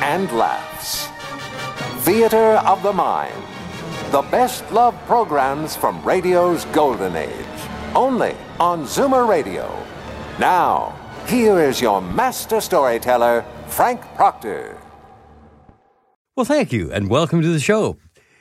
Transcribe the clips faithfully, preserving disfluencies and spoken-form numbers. and laughs. Theater of the Mind. The best love programs from radio's golden age. Only on Zoomer Radio. Now, here is your master storyteller, Frank Proctor. Well, thank you, and welcome to the show.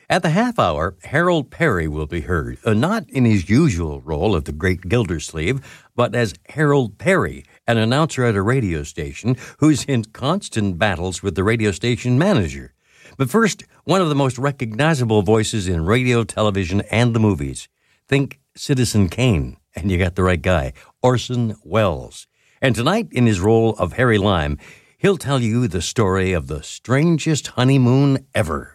At the half hour, Harold Perry will be heard, uh, not in his usual role of the great Gildersleeve, but as Harold Perry, an announcer at a radio station who's in constant battles with the radio station manager. But first, one of the most recognizable voices in radio, television, and the movies. Think Citizen Kane, and you got the right guy, Orson Welles. And tonight, in his role of Harry Lime, he'll tell you the story of the strangest honeymoon ever.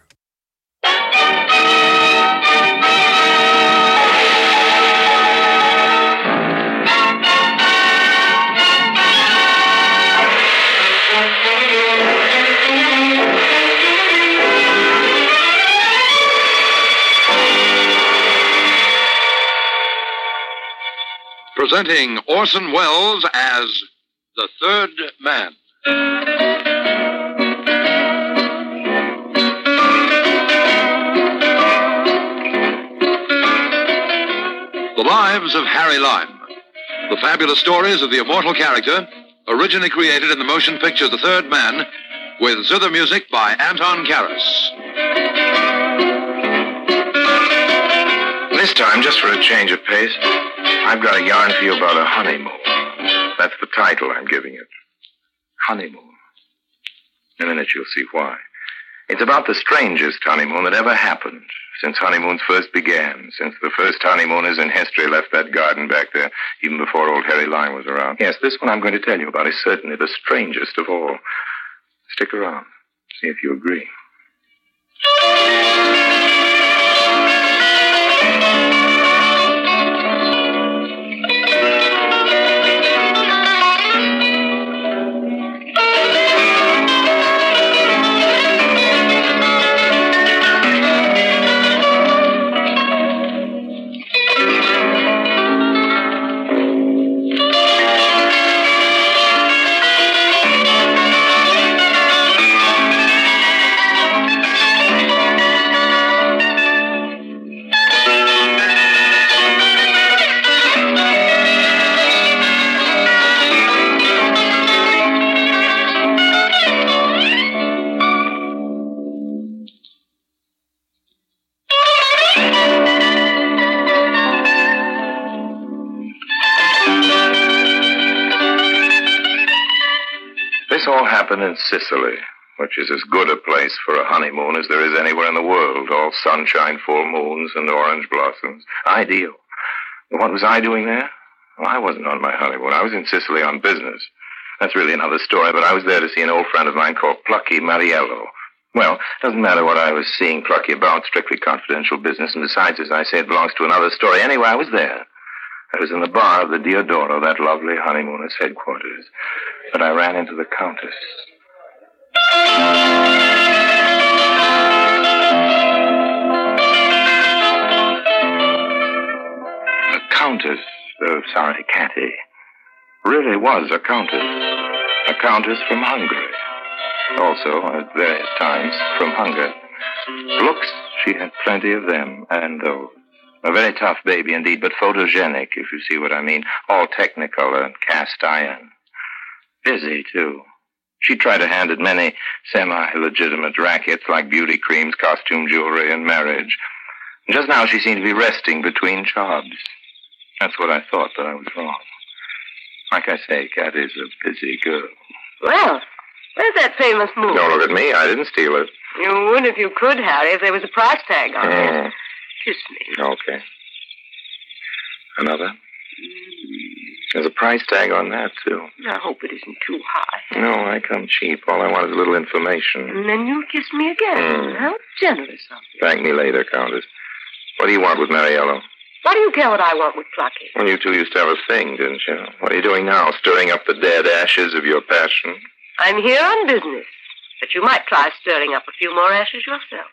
Presenting Orson Welles as The Third Man. The Lives of Harry Lime. The fabulous stories of the immortal character, originally created in the motion picture The Third Man, with zither music by Anton Karas. This time, just for a change of pace, I've got a yarn for you about a honeymoon. That's the title I'm giving it. Honeymoon. In a minute you'll see why. It's about the strangest honeymoon that ever happened since honeymoons first began, since the first honeymooners in history left that garden back there, even before old Harry Lime was around. Yes, this one I'm going to tell you about is certainly the strangest of all. Stick around. See if you agree. In Sicily, which is as good a place for a honeymoon as there is anywhere in the world. All sunshine, full moons, and orange blossoms. Ideal. What was I doing there? Well, I wasn't on my honeymoon. I was in Sicily on business. That's really another story, but I was there to see an old friend of mine called Plucky Mariello. Well, doesn't matter what I was seeing Plucky about. Strictly confidential business, and besides, as I say, it belongs to another story. Anyway, I was there. I was in the bar of the Diodoro, that lovely honeymooners' headquarters. But I ran into the Countess. The Countess, oh, sorry, Catty, really was a countess. A countess from Hungary. Also, at various times, from hunger. Looks, she had plenty of them, and those. A very tough baby indeed, but photogenic, if you see what I mean. All technicolor and cast iron. Busy, too. She tried a hand at many semi-legitimate rackets like beauty creams, costume jewelry, and marriage. And just now she seemed to be resting between jobs. That's what I thought, but I was wrong. Like I say, Cat is a busy girl. Well, where's that famous move? Don't look at me. I didn't steal it. You would if you could, Harry, if there was a price tag on mm. it. Kiss me. Okay. Another? There's a price tag on that, too. I hope it isn't too high. No, I come cheap. All I want is a little information. And then you'll kiss me again. Mm. How generous of you. Thank me later, Countess. What do you want with Mariello? Why do you care what I want with Plucky? Well, you two used to have a thing, didn't you? What are you doing now, stirring up the dead ashes of your passion? I'm here on business, but you might try stirring up a few more ashes yourself.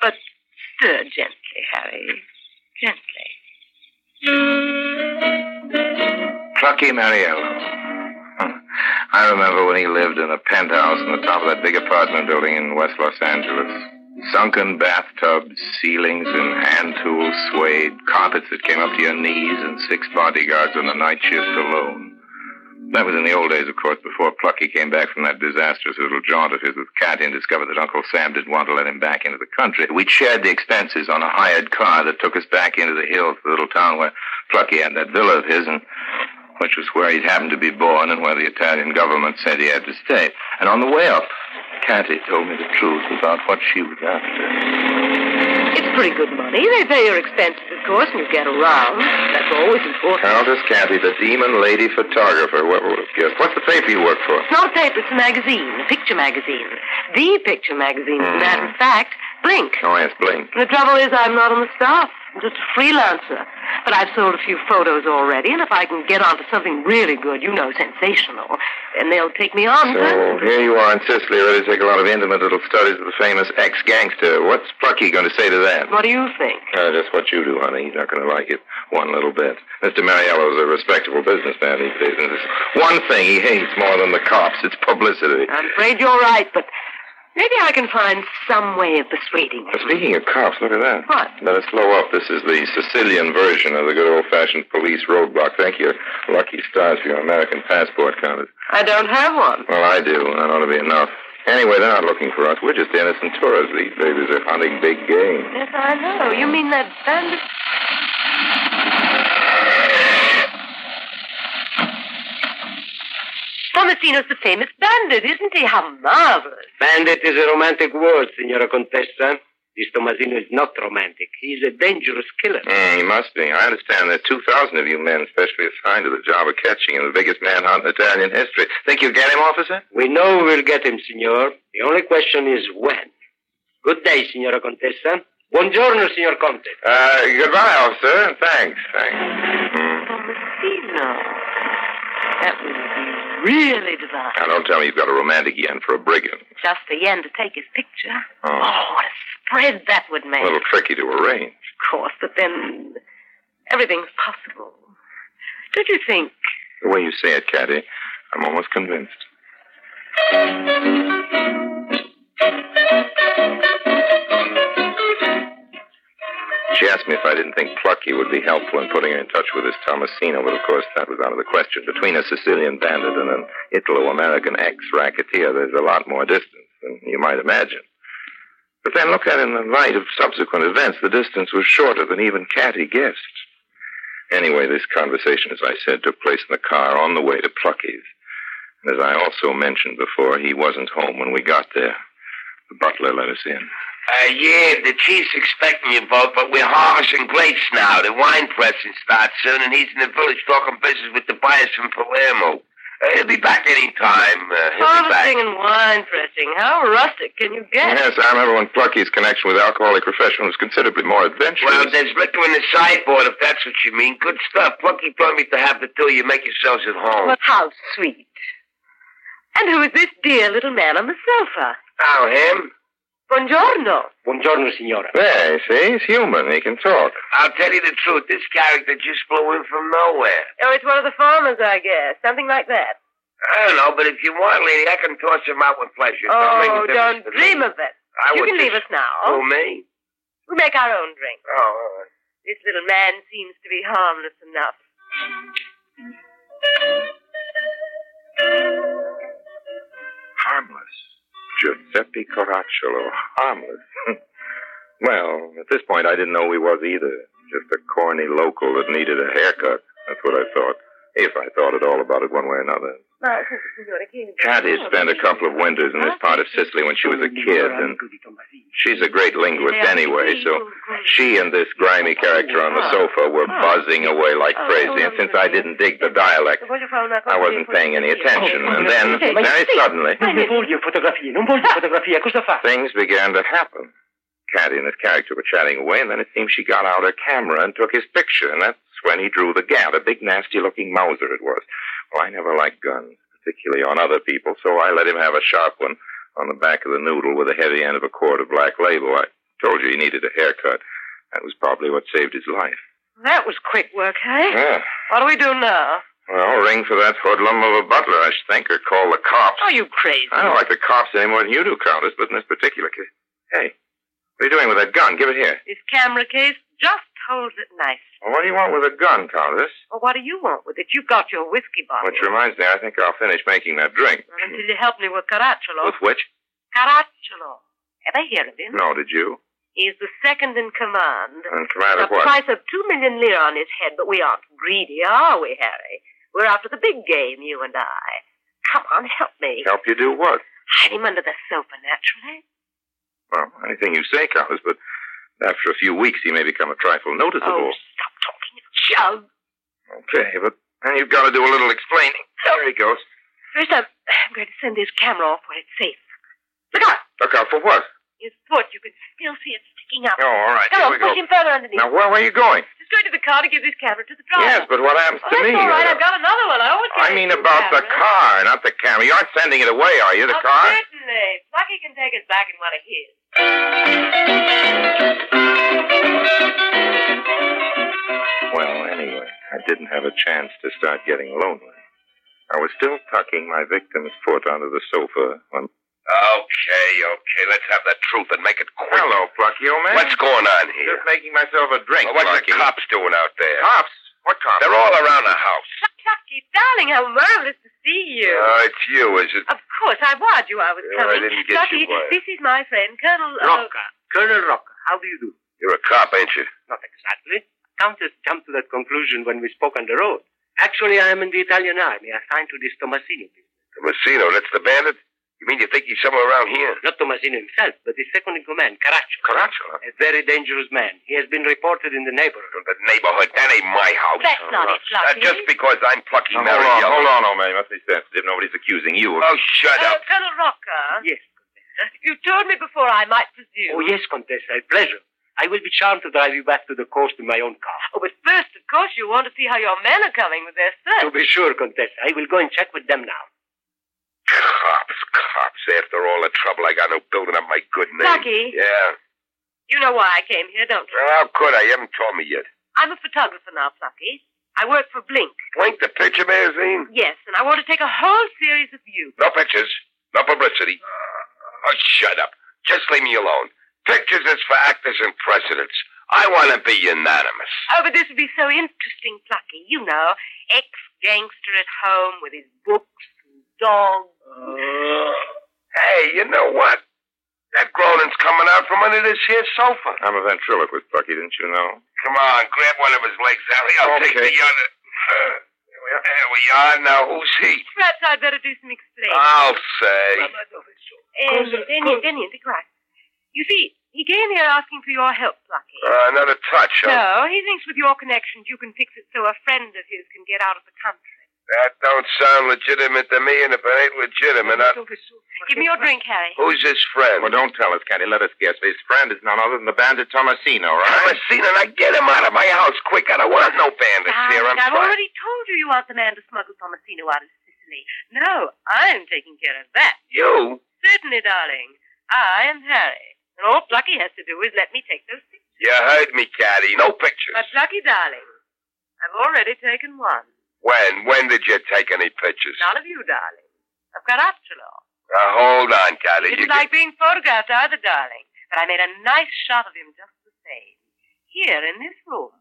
But stir gently, Harry. Gently. Plucky Mariello. Huh. I remember when he lived in a penthouse on the top of that big apartment building in West Los Angeles. Sunken bathtubs, ceilings in hand tools, suede, carpets that came up to your knees, and six bodyguards on the night shift alone. That was in the old days, of course, before Plucky came back from that disastrous little jaunt of his with Catty and discovered that Uncle Sam didn't want to let him back into the country. We'd shared the expenses on a hired car that took us back into the hills, the little town where Plucky had that villa of his, and which was where he'd happened to be born and where the Italian government said he had to stay. And on the way up, Catty told me the truth about what she was after. It's pretty good money. They pay your expenses, of course, and you get around. That's always important. Countess Catty, the demon lady photographer. What's the paper you work for? It's not a paper. It's a magazine, a picture magazine. The picture magazine, as a matter of fact, Blink. Oh, yes, Blink. The trouble is I'm not on the staff. I'm just a freelancer. But I've sold a few photos already, and if I can get onto something really good, you know, sensational, then they'll take me on. So to... here you are in Sicily, ready to take a lot of intimate little studies of the famous ex-gangster. What's Plucky going to say to that? What do you think? Uh, just what you do, honey. He's not going to like it one little bit. Mister Mariello's a respectable businessman these days, and there's one thing he hates more than the cops. It's publicity. I'm afraid you're right, but... maybe I can find some way of persuading him. Speaking of cops, look at that. What? Let us slow up. This is the Sicilian version of the good old-fashioned police roadblock. Thank you. Lucky stars for your American passport, Countess. I don't have one. Well, I do. That ought to be enough. Anyway, they're not looking for us. We're just innocent tourists. These babies are hunting big game. Yes, I know. You mean that bandit... Tomasino's the famous bandit, isn't he? How marvelous. Bandit is a romantic word, Signora Contessa. This Tomasino is not romantic. He's a dangerous killer. Mm, he must be. I understand there are two thousand of you men specially assigned to the job of catching him, the biggest manhunt in Italian history. Think you'll get him, officer? We know we'll get him, Signor. The only question is when. Good day, Signora Contessa. Buongiorno, Signor Conte. Uh, goodbye, officer. Thanks, thanks. Mm. Tomasino. That was... really divine. Now, don't tell me you've got a romantic yen for a brigand. Just a yen to take his picture. Oh, oh what a spread that would make. A little tricky to arrange. Of course, but then everything's possible. Don't you think? The way you say it, Catty, I'm almost convinced. She asked me if I didn't think Plucky would be helpful in putting her in touch with this Tomasino, but of course that was out of the question. Between a Sicilian bandit and an Italo-American ex-racketeer, there's a lot more distance than you might imagine. But then look at it in the light of subsequent events. The distance was shorter than even Catty guessed. Anyway, this conversation, as I said, took place in the car on the way to Plucky's. And as I also mentioned before, he wasn't home when we got there. The butler let us in. Uh, yeah, the chief's expecting you both, but we're harvesting grapes now. The wine pressing starts soon, and he's in the village talking business with the buyers from Palermo. Uh, he'll be back any time. Uh, harvesting and wine pressing. How rustic can you get? Yes, I remember when Plucky's connection with alcoholic profession was considerably more adventurous. Well, there's liquor in the sideboard, if that's what you mean. Good stuff. Plucky told me to have the two of you make yourselves at home. Well, how sweet. And who is this dear little man on the sofa? Oh, him? Buongiorno. Buongiorno, signora. There, see, he's human. He can talk. I'll tell you the truth. This character just flew in from nowhere. Oh, it's one of the farmers, I guess. Something like that. I don't know, but if you want, lady, I can toss him out with pleasure. Oh, don't, don't dream of it. I you can leave us now. Oh, me? We'll make our own drink. Oh, all right. This little man seems to be harmless enough. Harmless. Giuseppe Caracciolo, harmless. Well, at this point, I didn't know he was either. Just a corny local that needed a haircut. That's what I thought, if I thought at all about it one way or another. Catty spent a couple of winters in this part of Sicily when she was a kid, and She's a great linguist anyway, so she and this grimy character on the sofa were buzzing away like crazy. And since I didn't dig the dialect, I wasn't paying any attention. And then, very suddenly, things began to happen. Catty and this character were chatting away, and then it seemed she got out her camera and took his picture. And that's when he drew the gat, a big, nasty-looking Mauser it was. Well, I never liked guns, particularly on other people, so I let him have a sharp one on the back of the noodle with the heavy end of a quart of black label. I told you he needed a haircut. That was probably what saved his life. That was quick work, hey? Yeah. What do we do now? Well, ring for that hoodlum of a butler, I should think, or call the cops. Oh, you crazy. I don't like the cops any more than you do, Countess, but in this particular case... Hey, what are you doing with that gun? Give it here. This camera case just holds it nice. Well, what do you want with a gun, Countess? Well, what do you want with it? You've got your whiskey bottle. Which reminds me, I think I'll finish making that drink. Well, until you help me with Caracciolo. With which? Caracciolo. Ever hear of him? No, did you? He's the second in command. In command of what? A price of two million lire on his head, but we aren't greedy, are we, Harry? We're after the big game, you and I. Come on, help me. Help you do what? Hide him under the sofa, naturally. Well, anything you say, Countess, but... after a few weeks, he may become a trifle noticeable. Oh, stop talking. Shove. Okay, but then you've got to do a little explaining. So, there he goes. First, I'm, I'm going to send this camera off where it's safe. Look out. Look out for what? His foot. You can still see it sticking up. Oh, all right. Come on, push him further underneath. Now, where were you going? Just going to the car to give this camera to the driver. Yes, but what happens oh, to me? All right, I've got another one. I always get I mean about the car, not the camera. You aren't sending it away, are you, the oh, car? Certainly. Plucky can take it back in one of his. Well, anyway, I didn't have a chance to start getting lonely. I was still tucking my victim's foot under the sofa when... Okay, okay, let's have the truth and make it quick. Hello, Plucky, old man. What's going on here? Just making myself a drink, well, what's Plucky? The cops doing out there? Cops? What cops? They're all around the house. Plucky, darling, how marvelous to see you. Oh, it's you, is it? Of course, I warned you I was yeah, coming. I didn't get Plucky, you why. This is my friend, Colonel... Rocca. Colonel Rocca, how do you do? You're a cop, ain't you? Not exactly. Countess jumped to that conclusion when we spoke on the road. Actually, I am in the Italian army, assigned to this Tomasino business. Tomasino? That's the bandit? You mean you think he's somewhere around here? Not Tomasino himself, but his second in command, Caracciolo. Caracciolo? A very dangerous man. He has been reported in the neighborhood. The neighborhood? That ain't my house. That's not it, Plucky. Uh, just because I'm Plucky no, Mariello. Hold on, hold on, old man. You must be sensitive. Nobody's accusing you of... Oh, shut uh, up. Colonel Rocca. Yes, Contessa. You told me before I might presume. Oh, yes, Contessa. A pleasure. I will be charmed to drive you back to the coast in my own car. Oh, but first, of course, you want to see how your men are coming with their search. To be sure, Contessa. I will go and check with them now. Cops, cops. After all the trouble I got no building up my good name. Lucky. Yeah? You know why I came here, don't you? Well, how could I? You haven't told me yet. I'm a photographer now, Plucky. I work for Blink. Blink, the picture magazine? Yes, and I want to take a whole series of you. No pictures. No publicity. Oh, shut up. Just leave me alone. Pictures is for actors and precedents. I want to be unanimous. Oh, but this would be so interesting, Plucky. You know, ex-gangster at home with his books and dogs. Uh, hey, you know what? That groaning's coming out from under this here sofa. I'm a ventriloquist, Bucky, didn't you know? Come on, grab one of his legs, Harry. I'll okay. take the other. Uh, there, we there we are. Now, who's he? Perhaps I'd better do some explaining. I'll say. You see, he came here asking for your help, Bucky. Uh, not a touch, huh? No, he thinks with your connections you can fix it so a friend of his can get out of the country. That don't sound legitimate to me, and if it ain't legitimate, I... Give me your drink, Harry. Who's his friend? Well, don't tell us, Catty. Let us guess. His friend is none other than the bandit Tomasino, right? Tomasino, now get him out of my house quick. I don't want no bandits Darn, here. I'm I've trying. already told you you aren't the man to smuggle Tomasino out of Sicily. No, I'm taking care of that. You? Certainly, darling. I am Harry. And all Plucky has to do is let me take those pictures. You heard me, Catty. No pictures. But, Plucky, darling, I've already taken one. When? When did you take any pictures? None of you, darling. Of Caracciolo. Now, hold on, Catty. It was like being photographed either, darling. But I made a nice shot of him just the same. Here, in this room.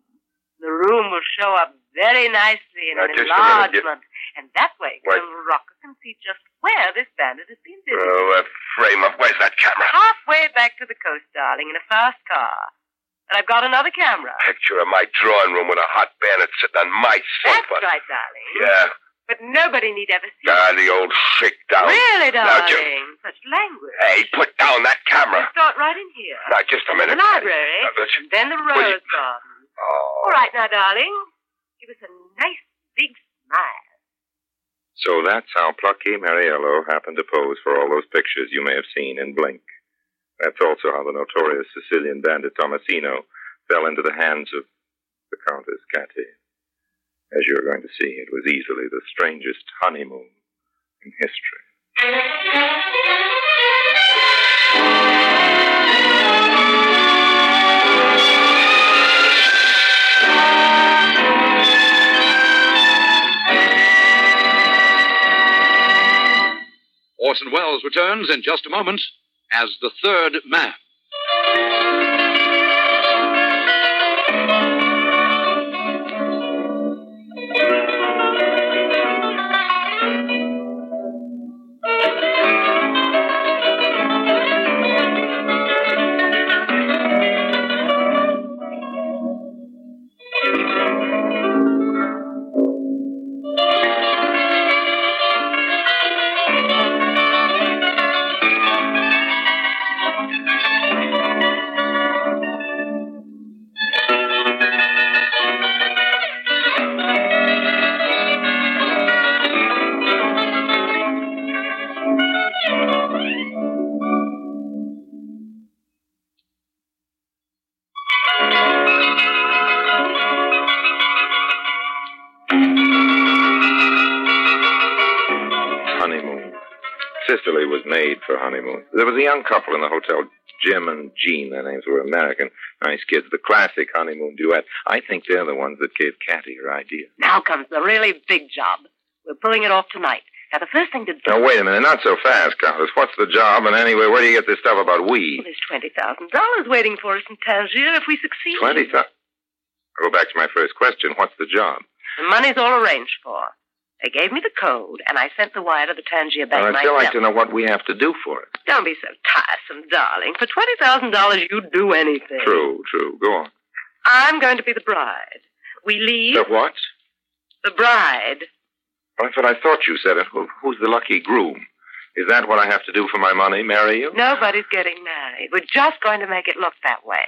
The room will show up very nicely in now, an enlargement. You... And that way, Colonel Rocca can see just where this bandit has been visiting. Oh, a frame-up. Where's that camera? Halfway back to the coast, darling, in a fast car. And I've got another camera. Picture of my drawing room with a hot bandit sitting on my sofa. That's right, darling. Yeah. But nobody need ever see it. Ah, the old shakedown. Really, darling? Now, such language. Hey, put down that camera. We'll start right in here. Now, just a minute. The library, now, and then the rose you... garden. Oh. All right now, darling. Give us a nice big smile. So that's how Plucky Mariello happened to pose for all those pictures you may have seen in Blink. That's also how the notorious Sicilian bandit Tomasino fell into the hands of the Countess Catty. As you're going to see, it was easily the strangest honeymoon in history. Orson Welles returns in just a moment as The Third Man. Sicily was made for honeymoon. There was a young couple in the hotel, Jim and Jean. Their names were American. Nice kids. The classic honeymoon duet. I think they're the ones that gave Catty her idea. Now comes the really big job. We're pulling it off tonight. Now, the first thing to do... Now, wait a minute. Not so fast, Countess. What's the job? And anyway, where do you get this stuff about we? Well, there's twenty thousand dollars waiting for us in Tangier if we succeed. twenty thousand dollars? I go back to my first question. What's the job? The money's all arranged for. They gave me the code, and I sent the wire to the Tangier bank myself. I'd still like to know what we have to do for it. Don't be so tiresome, darling. For twenty thousand dollars, you'd do anything. True, true. Go on. I'm going to be the bride. We leave... The what? The bride. Well, that's what I thought you said. It. Who, who's the lucky groom? Is that what I have to do for my money, marry you? Nobody's getting married. We're just going to make it look that way.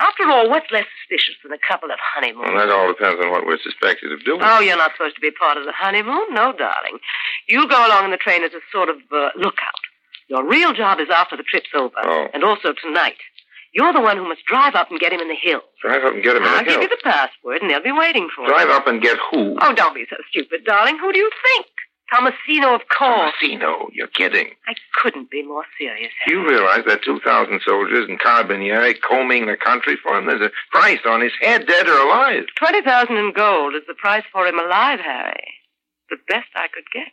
After all, what's less suspicious than a couple of honeymoons? Well, that all depends on what we're suspected of doing. Oh, you're not supposed to be part of the honeymoon? No, darling. You go along in the train as a sort of uh, lookout. Your real job is after the trip's over. Oh. And also tonight. You're the one who must drive up and get him in the hills. Drive up and get him in the hills? I'll give you the password, and they'll be waiting for you. Drive up and get who? Oh, don't be so stupid, darling. Who do you think? Tomasino, of course. Tomasino, you're kidding. I couldn't be more serious, Harry. You realize there are two thousand soldiers and carabinieri combing the country for him? There's a price on his head, dead or alive. twenty thousand dollars in gold is the price for him alive, Harry. The best I could get.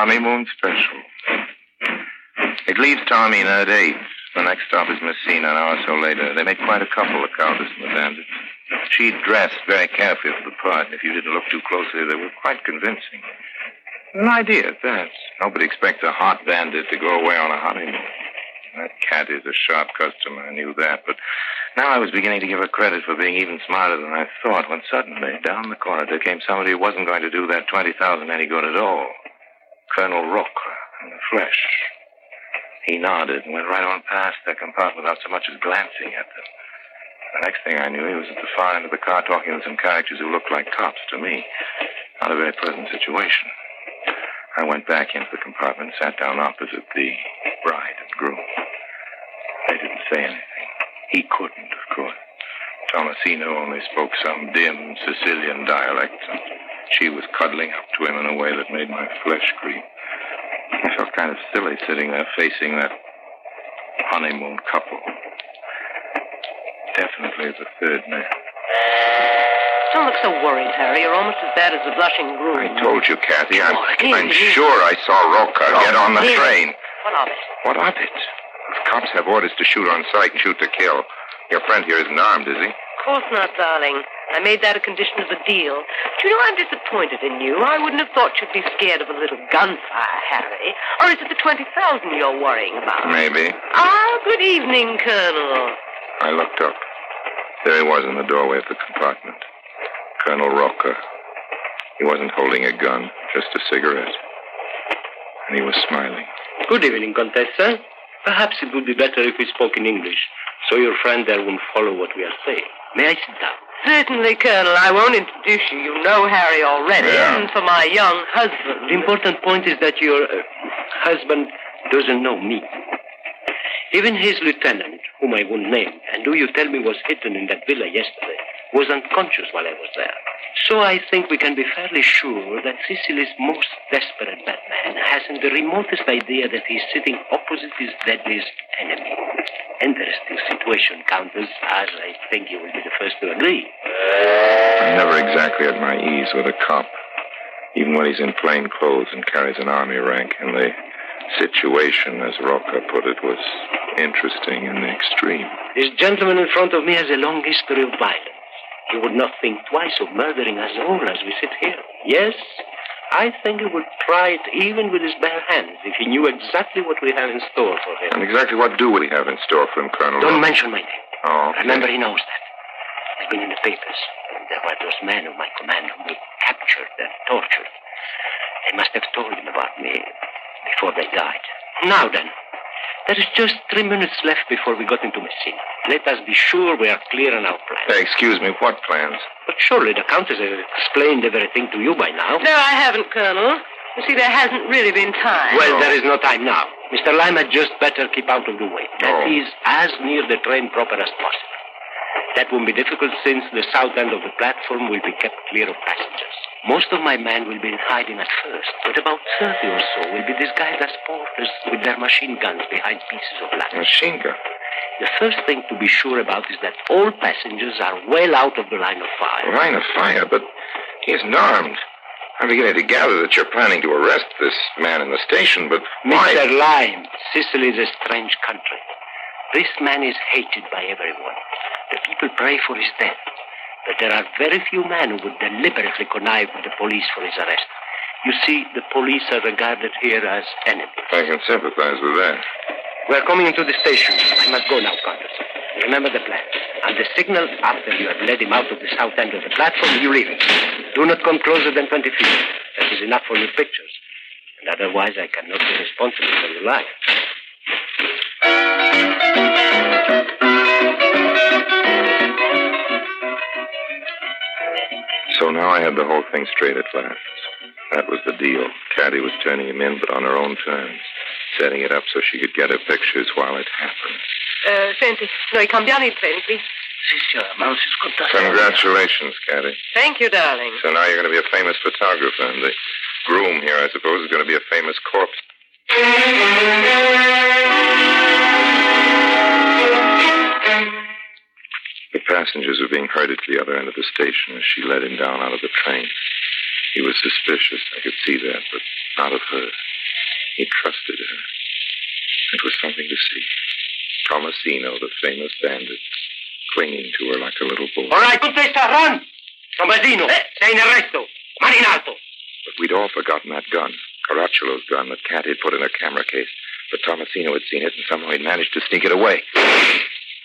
Honeymoon special. It leaves Taormina at eight. The next stop is Messina, an hour or so later. They made quite a couple, the Countess and the bandit. She dressed very carefully for the part, and if you didn't look too closely, they were quite convincing. An idea at that. Nobody expects a hot bandit to go away on a honeymoon. That Cat is a sharp customer, I knew that, but now I was beginning to give her credit for being even smarter than I thought, when suddenly, down the corridor, there came somebody who wasn't going to do that twenty thousand any good at all. Colonel Rocca in the flesh. He nodded and went right on past their compartment without so much as glancing at them. The next thing I knew, he was at the far end of the car talking to some characters who looked like cops to me. Not a very pleasant situation. I went back into the compartment and sat down opposite the bride and groom. They didn't say anything. He couldn't, of course. Tomasino only spoke some dim Sicilian dialect, and she was cuddling up to him in a way that made my flesh creep. I felt kind of silly sitting there facing that honeymoon couple. Definitely the third man. Don't look so worried, Harry. You're almost as bad as the blushing groom. I told you, Cathy. I'm, oh, here, I'm here. sure I saw Rocca oh, get on the here. train. What of it? What of it? The cops have orders to shoot on sight and shoot to kill. Your friend here isn't armed, is he? Of course not, darling. I made that a condition of the deal. Do you know, I'm disappointed in you. I wouldn't have thought you'd be scared of a little gunfire, Harry. Or is it the twenty thousand you're worrying about? Maybe. Ah, good evening, Colonel. I looked up. There he was in the doorway of the compartment. Colonel Rocca. He wasn't holding a gun, just a cigarette. And he was smiling. Good evening, Contessa. Perhaps it would be better if we spoke in English, so your friend there won't follow what we are saying. May I sit down? Certainly, Colonel. I won't introduce you. You know Harry already. Yeah. And for my young husband. The important point is that your uh, husband doesn't know me. Even his lieutenant, whom I won't name, and who you tell me was hidden in that villa yesterday, was unconscious while I was there. So I think we can be fairly sure that Sicily's most desperate madman hasn't the remotest idea that he's sitting opposite his deadliest enemy. Interesting situation, Countess, as I think you will be the first to agree. I'm never exactly at my ease with a cop, even when he's in plain clothes and carries an army rank, and the situation, as Rocca put it, was interesting in the extreme. This gentleman in front of me has a long history of violence. He would not think twice of murdering us all as we sit here. Yes, I think he would try it even with his bare hands if he knew exactly what we have in store for him. And exactly what do we have in store for him, Colonel? Don't mention my name. Oh, okay. Remember, he knows that. He's been in the papers. There were those men of my command who were captured and tortured. They must have told him about me before they died. Now then, there is just three minutes left before we got into Messina. Let us be sure we are clear on our plans. Hey, excuse me, what plans? But surely the Countess has explained everything to you by now. No, I haven't, Colonel. You see, there hasn't really been time. Well, no. There is no time now. Mister Lime had just better keep out of the way. That no. is as near the train proper as possible. That won't be difficult since the south end of the platform will be kept clear of passengers. Most of my men will be in hiding at first, but about thirty or so will be disguised as porters with their machine guns behind pieces of luggage. Machine gun? The first thing to be sure about is that all passengers are well out of the line of fire. Line of fire? But he isn't armed. I'm beginning to gather that you're planning to arrest this man in the station, but why? Mister Lime, Sicily is a strange country. This man is hated by everyone. The people pray for his death. But there are very few men who would deliberately connive with the police for his arrest. You see, the police are regarded here as enemies. I can sympathize with that. We're coming into the station. I must go now, Countess. Remember the plan. On the signal, after you have led him out of the south end of the platform, you leave him. Do not come closer than twenty feet. That is enough for your pictures. And otherwise, I cannot be responsible for your life. So now I had the whole thing straight at last. That was the deal. Catty was turning him in, but on her own terms, setting it up so she could get her pictures while it happened. Uh, senti, noi cambiamo il treno, please. Sì, signora, ma non si sconta. Congratulations, Catty. Thank you, darling. So now you're going to be a famous photographer, and the groom here, I suppose, is going to be a famous corpse. The passengers were being herded to the other end of the station as she led him down out of the train. He was suspicious, I could see that, but not of her. He trusted her. It was something to see. Tomasino, the famous bandit, clinging to her like a little boy. All right, Contessa, run! Tomasino, sei in arresto. Mani in alto. But we'd all forgotten that gun, Caracciolo's gun that Catty had put in her camera case. But Tomasino had seen it, and somehow he'd managed to sneak it away.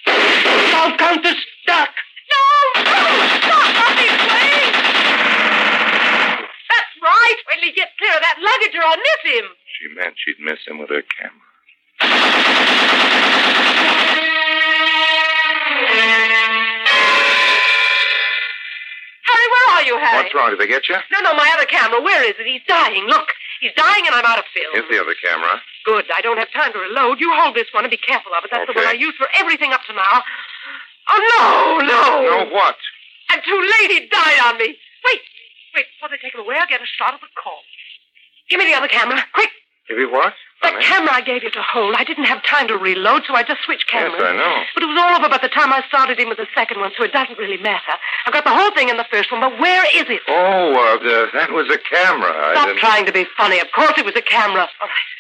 Now, Countess, duck! No! Oh, stop! I'll be playing! That's right. When we get clear of that luggage, or I'll miss him. She meant she'd miss him with her camera. Harry, where are you, Harry? What's wrong? Did they get you? No, no, my other camera. Where is it? He's dying. Look, he's dying and I'm out of film. Here's the other camera. Good. I don't have time to reload. You hold this one and be careful of it. That's okay. The one I used for everything up to now. Oh, no, no. No what? And too late. He died on me. Wait. Wait, before they take him away, I'll get a shot of the corpse. Give me the other camera. Quick. Give you what? The I mean. camera I gave you to hold. I didn't have time to reload, so I just switched cameras. Yes, I know. But it was all over by the time I started him with the second one, so it doesn't really matter. I've got the whole thing in the first one, but where is it? Oh, uh, the, that was the camera. I Stop didn't... trying to be funny. Of course it was the camera. All right.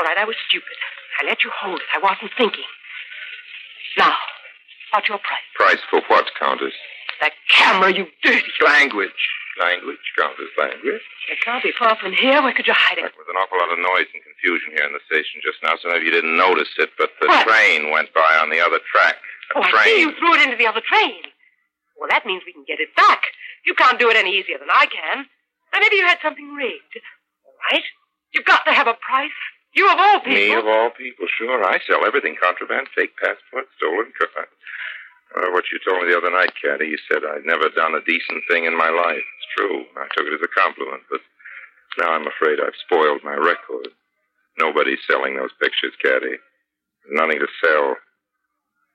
All right, I was stupid. I let you hold it. I wasn't thinking. Now, what's your price? Price for what, Countess? That camera, you dirty... Language. Language, Countess, language. It can't be far from here. Where could you hide it? There was an awful lot of noise and confusion here in the station just now. Some of you didn't notice it, but the what? train went by on the other track. A oh, train. I see. You threw it into the other train. Well, that means we can get it back. You can't do it any easier than I can. Now, maybe you had something rigged. All right. You've got to have a price. You of all people. Me of all people, sure. I sell everything. Contraband, fake passports, stolen cars. Uh, what you told me the other night, Catty, you said I'd never done a decent thing in my life. It's true. I took it as a compliment, but now I'm afraid I've spoiled my record. Nobody's selling those pictures, Catty. There's nothing to sell.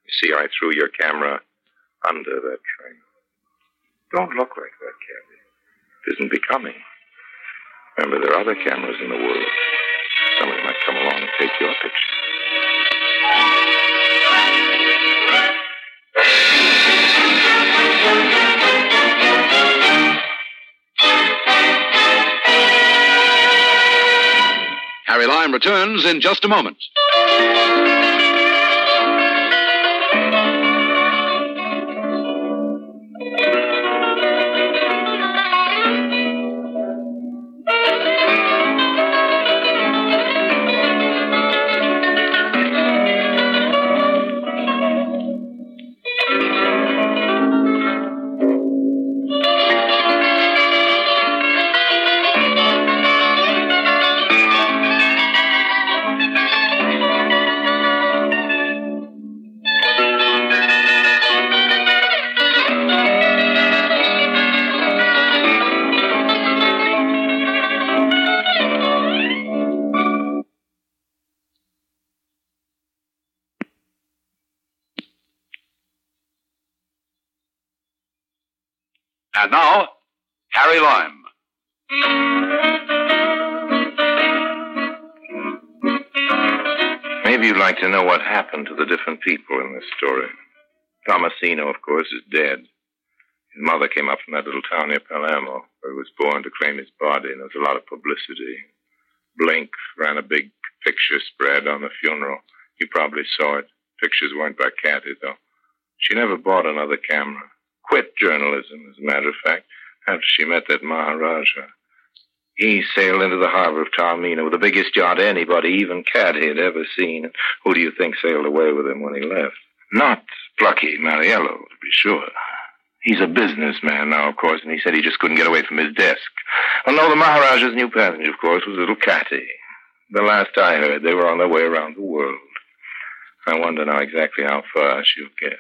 You see, I threw your camera under that train. Don't look like that, Catty. It isn't becoming. Remember, there are other cameras in the world. Somebody might come along and take your picture. Harry Lime returns in just a moment. And now, Harry Lime. Maybe you'd like to know what happened to the different people in this story. Tomasino, of course, is dead. His mother came up from that little town near Palermo, where he was born, to claim his body, and there was a lot of publicity. Blink ran a big picture spread on the funeral. You probably saw it. Pictures weren't by Catty, though. She never bought another camera. Quit journalism, as a matter of fact, after she met that Maharaja. He sailed into the harbor of Taormina with the biggest yacht anybody, even Catty, had ever seen. And who do you think sailed away with him when he left? Not Plucky Mariello, to be sure. He's a businessman now, of course, and he said he just couldn't get away from his desk. Well, no, the Maharaja's new passenger, of course, was little Catty. The last I heard, they were on their way around the world. I wonder now exactly how far she'll get.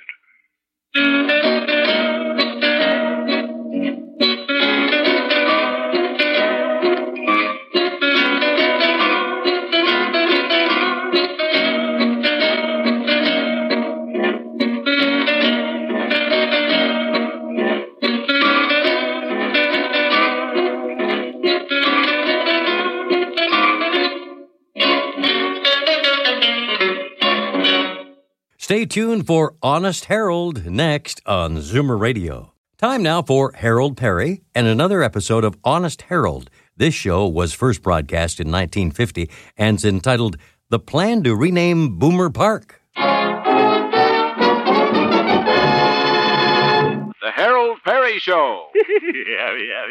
Stay tuned for Honest Harold next on Zoomer Radio. Time now for Harold Perry and another episode of Honest Harold. This show was first broadcast in nineteen fifty and's entitled The Plan to Rename Boomer Park. The Harold Perry Show. yeah, yeah, yeah,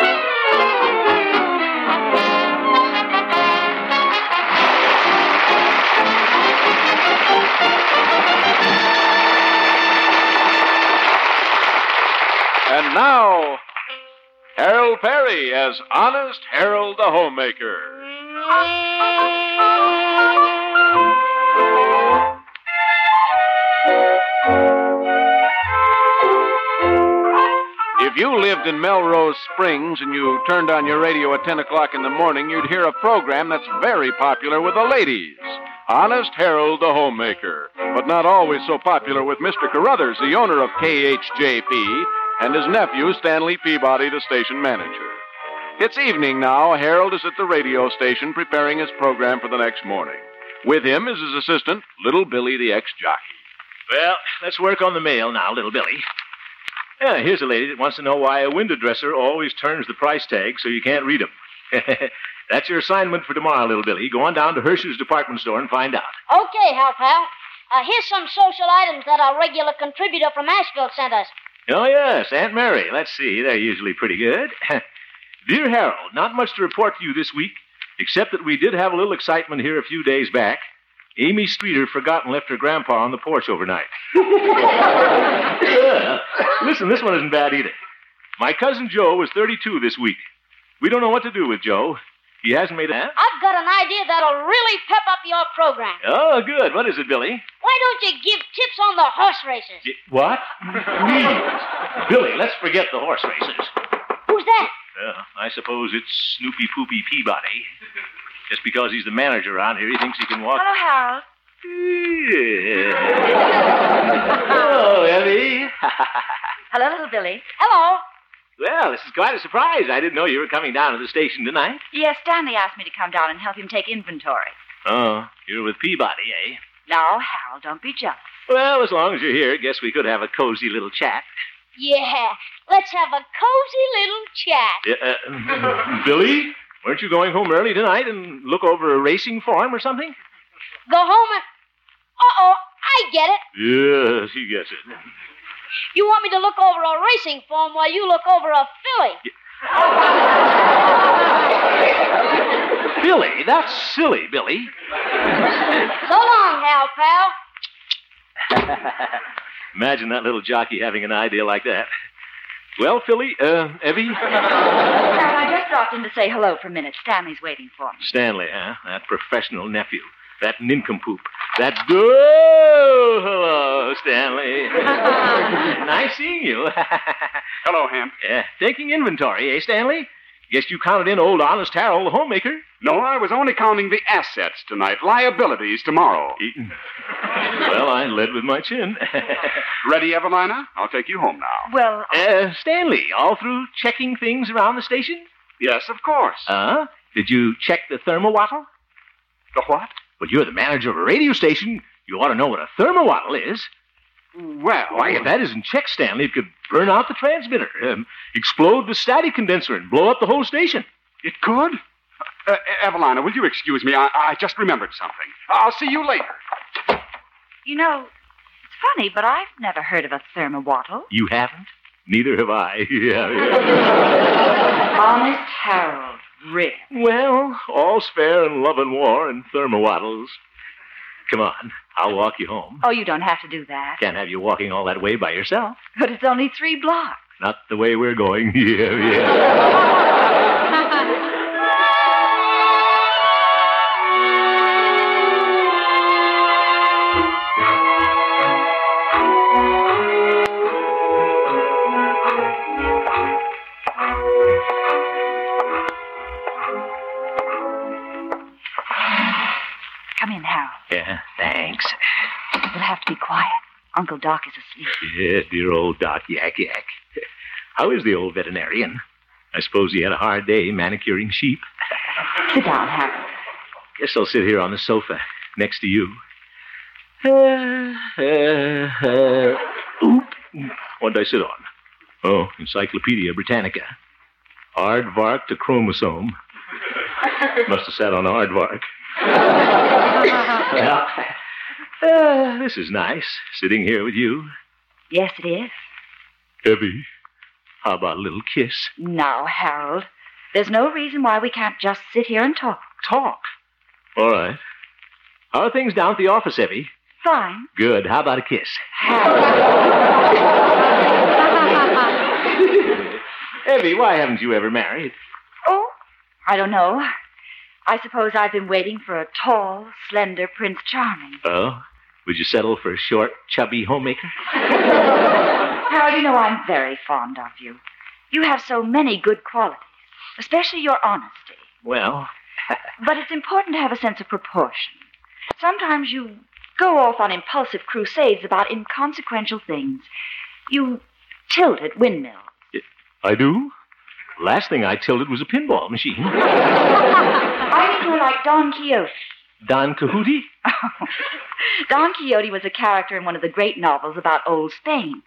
yeah. And now, Harold Perry as Honest Harold the Homemaker. If you lived in Melrose Springs and you turned on your radio at ten o'clock in the morning, you'd hear a program that's very popular with the ladies. Honest Harold the Homemaker, but not always so popular with Mister Carruthers, the owner of K H J P, and his nephew, Stanley Peabody, the station manager. It's evening now. Harold is at the radio station preparing his program for the next morning. With him is his assistant, Little Billy, the ex-jockey. Well, let's work on the mail now, Little Billy. Yeah, here's a lady that wants to know why a window dresser always turns the price tag so you can't read them. That's your assignment for tomorrow, Little Billy. Go on down to Hersher's department store and find out. Okay, Hal Pal. Uh, here's some social items that our regular contributor from Asheville sent us. Oh, yes, Aunt Mary. Let's see. They're usually pretty good. Dear Harold, not much to report to you this week, except that we did have a little excitement here a few days back. Amy Streeter forgot and left her grandpa on the porch overnight. Yeah. Listen, this one isn't bad either. My cousin Joe was thirty-two this week. We don't know what to do with Joe. He hasn't made a... I've got an idea that'll really pep up your program. Oh, good. What is it, Billy? Why don't you give tips on the horse races? G- what? Please. Billy, let's forget the horse races. Who's that? Uh, I suppose it's Snoopy Poopy Peabody. Just because he's the manager around here, he thinks he can walk... Hello, Harold. Yeah. Hello, Evie. Hello, little Billy. Hello. Well, this is quite a surprise. I didn't know you were coming down to the station tonight. Yes, Stanley asked me to come down and help him take inventory. Oh, you're with Peabody, eh? No, Harold, don't be jealous. Well, as long as you're here, I guess we could have a cozy little chat. Yeah, let's have a cozy little chat. Uh, uh, Billy, weren't you going home early tonight and look over a racing form or something? Go home and... Uh-oh, I get it. Yes, he gets it. You want me to look over a racing form while you look over a filly? Yeah. Filly? That's silly, Billy. So long, Hal, pal. Imagine that little jockey having an idea like that. Well, Philly, uh, Evie? Dad, I just dropped in to say hello for a minute. Stanley's waiting for me. Stanley, huh? That professional nephew. That nincompoop. That... Oh, hello, Stanley. Nice seeing you. Hello, Ham. Uh, taking inventory, eh, Stanley? Guess you counted in old honest Harold, the homemaker. No, I was only counting the assets tonight. Liabilities tomorrow. Well, I led with my chin. Ready, Evelina? I'll take you home now. Well... Uh, Stanley, all through checking things around the station? Yes, of course. Uh-huh. Did you check the thermowattle? The what? Well, you're the manager of a radio station. You ought to know what a thermowattle is. Well... Why, if that isn't checked, Stanley, it could burn out the transmitter, um, explode the static condenser, and blow up the whole station. It could? Uh, Evelina, will you excuse me? I, I just remembered something. I'll see you later. You know, it's funny, but I've never heard of a thermowattle. You haven't? Neither have I. Yeah, yeah. Honest Harold, Rick. Well, all's fair in love and war and thermowattles. Come on, I'll walk you home. Oh, you don't have to do that. Can't have you walking all that way by yourself. But it's only three blocks. Not the way we're going. Yeah, yeah. Yeah, thanks. You'll have to be quiet. Uncle Doc is asleep. Yeah, dear old Doc Yak Yak. How is the old veterinarian? I suppose he had a hard day manicuring sheep. Sit down, Harold. Guess I'll sit here on the sofa next to you. Uh, uh, uh, oop. What did I sit on? Oh, Encyclopedia Britannica. Aardvark to chromosome. Must have sat on aardvark. Well, uh, this is nice, sitting here with you. Yes, it is. Evie, how about a little kiss? No, Harold. There's no reason why we can't just sit here and talk. Talk? All right. How are things down at the office, Evie? Fine. Good. How about a kiss? Evie, why haven't you ever married? Oh, I don't know. I suppose I've been waiting for a tall, slender Prince Charming. Oh? Would you settle for a short, chubby homemaker? Harold, you know I'm very fond of you. You have so many good qualities, especially your honesty. Well... But it's important to have a sense of proportion. Sometimes you go off on impulsive crusades about inconsequential things. You tilt at windmills. I do? Last thing I tilted was a pinball machine. I think you're like Don Quixote. Don Quixote? Oh. Don Quixote was a character in one of the great novels about old Spain.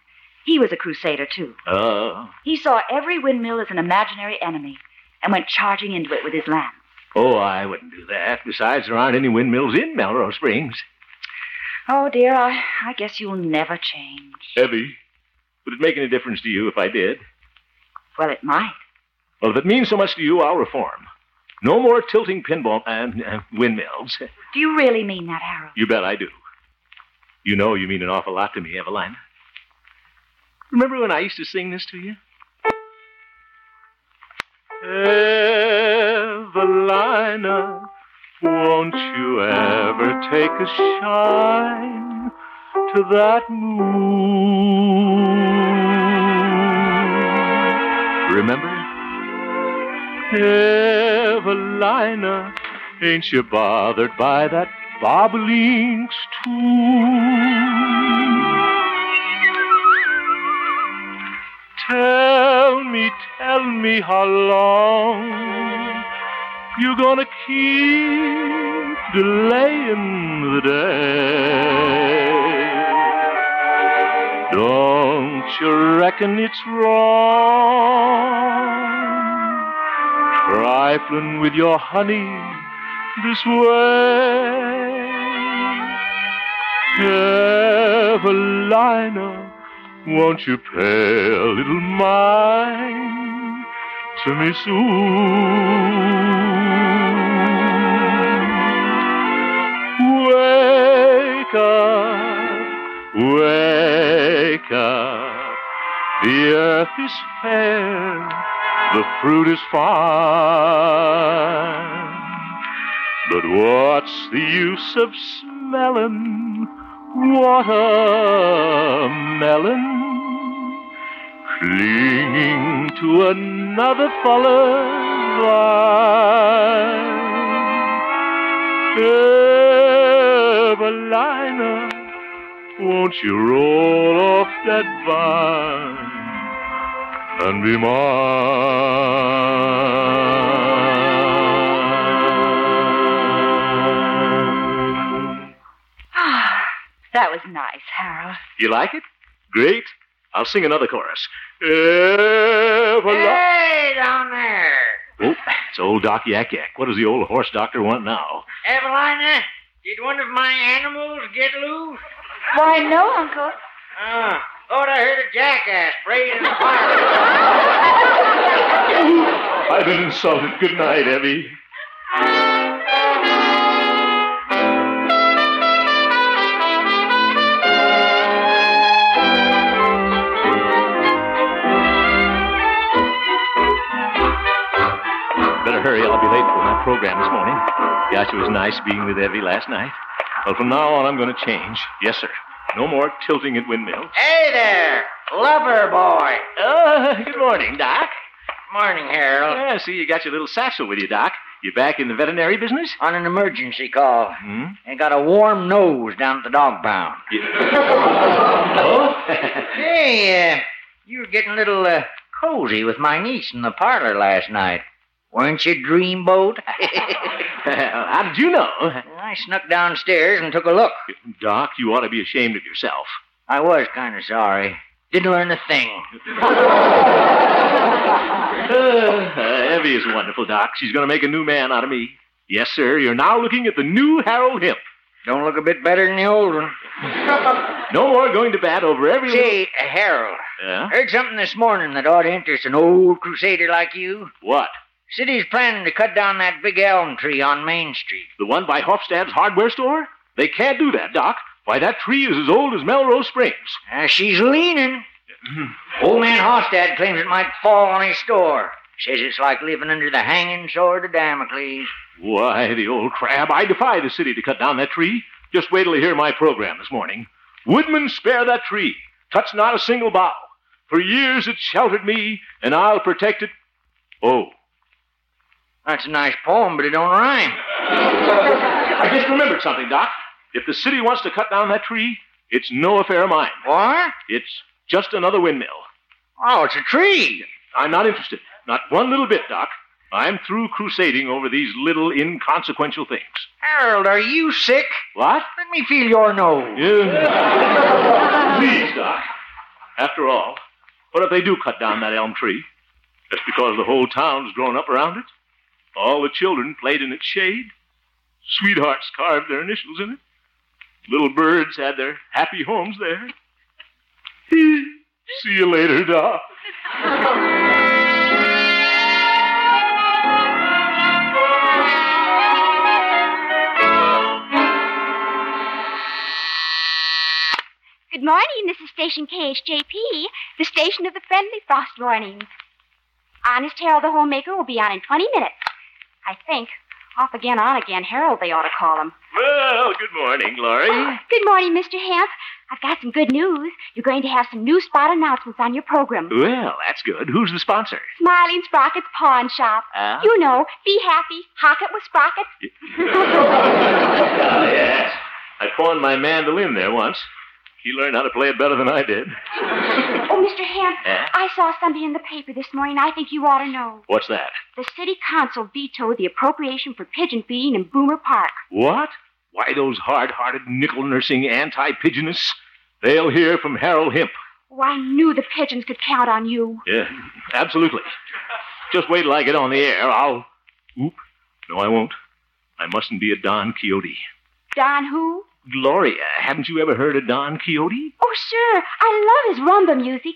He was a crusader, too. Oh. He saw every windmill as an imaginary enemy and went charging into it with his lance. Oh, I wouldn't do that. Besides, there aren't any windmills in Melrose Springs. Oh, dear, I, I guess you'll never change. Evie, Would it make any difference to you if I did? Well, it might. Well, if it means so much to you, I'll reform. No more tilting pinball and uh, windmills. Do you really mean that, Harold? You bet I do. You know you mean an awful lot to me, Evelina. Remember when I used to sing this to you? Evelina, won't you ever take a shine to that moon? Remember? Evelina, ain't you bothered by that bobblenk's tune? Tell me, tell me how long you gonna keep delaying the day. Don't you reckon it's wrong trifling with your honey this way? Evelina, won't you pay a little mind to me soon? Wake up, wake up, the earth is fair, the fruit is fine, but what's the use of smelling watermelon, clinging to another fellow's vine? Evelina, won't you roll off that vine and be mine? Ah, that was nice, Harold. You like it? Great. I'll sing another chorus. Evelina. Hey, down there. Oh, it's old Doc Yak Yak. What does the old horse doctor want now? Evelina, did one of my animals get loose? Why, no, Uncle. Ah. Uh. Thought I heard a jackass braiding in the fire. I've been insulted. Good night, Evie. Better hurry. I'll be late for my program this morning. Gosh, it was nice being with Evie last night. Well, from now on, I'm going to change. Yes, sir. No more tilting at windmills. Hey there, lover boy. Oh, good morning, Doc. Morning, Harold. Yeah, see, you got your little satchel with you, Doc. You back in the veterinary business? On an emergency call. Hmm? And got a warm nose down at the dog pound. Yeah. Oh? Hey, uh, you were getting a little uh, cozy with my niece in the parlor last night. Weren't you, dreamboat? How did you know? I snuck downstairs and took a look. Doc, you ought to be ashamed of yourself. I was kind of sorry. Didn't learn a thing. uh, Evie is wonderful, Doc. She's going to make a new man out of me. Yes, sir. You're now looking at the new Harold Hemp. Don't look a bit better than the old one. No more going to bat over every... Say, uh, Harold, yeah? Heard something this morning that ought to interest an old crusader like you. What? City's planning to cut down that big elm tree on Main Street. The one by Hofstad's hardware store? They can't do that, Doc. Why, that tree is as old as Melrose Springs. Uh, she's leaning. Old man Hofstad claims it might fall on his store. Says it's like living under the hanging sword of Damocles. Why, the old crab. I defy the city to cut down that tree. Just wait till you hear my program this morning. Woodman, spare that tree. Touch not a single bough. For years it sheltered me, and I'll protect it. Oh. That's a nice poem, but it don't rhyme. I just remembered something, Doc. If the city wants to cut down that tree, it's no affair of mine. What? It's just another windmill. Oh, it's a tree. I'm not interested. Not one little bit, Doc. I'm through crusading over these little inconsequential things. Harold, are you sick? What? Let me feel your nose. Yeah. Please, Doc. After all, what if they do cut down that elm tree? Just because the whole town's grown up around it? All the children played in its shade. Sweethearts carved their initials in it. Little birds had their happy homes there. See you later, Doc. Good morning. This is Station K H J P, the station of the friendly frost warning. Honest Harold the Homemaker will be on in twenty minutes. I think. Off again, on again, Harold, they ought to call him. Well, good morning, Laurie. Good morning, Mister Hamp. I've got some good news. You're going to have some new spot announcements on your program. Well, that's good. Who's the sponsor? Smiling Sprockets Pawn Shop. Uh? You know, be happy, hock it with Sprockets. Oh, yes. I pawned my mandolin there once. He learned how to play it better than I did. Oh, Mister Hamp, eh? I saw something in the paper this morning I think you ought to know. What's that? The city council vetoed the appropriation for pigeon feeding in Boomer Park. What? Why, those hard-hearted, nickel-nursing anti-pigeonists? They'll hear from Harold Hemp. Oh, I knew the pigeons could count on you. Yeah, absolutely. Just wait till I get on the air. I'll... Oop. No, I won't. I mustn't be a Don Quixote. Don who? Gloria, haven't you ever heard of Don Quixote? Oh, sure. I love his rumba music.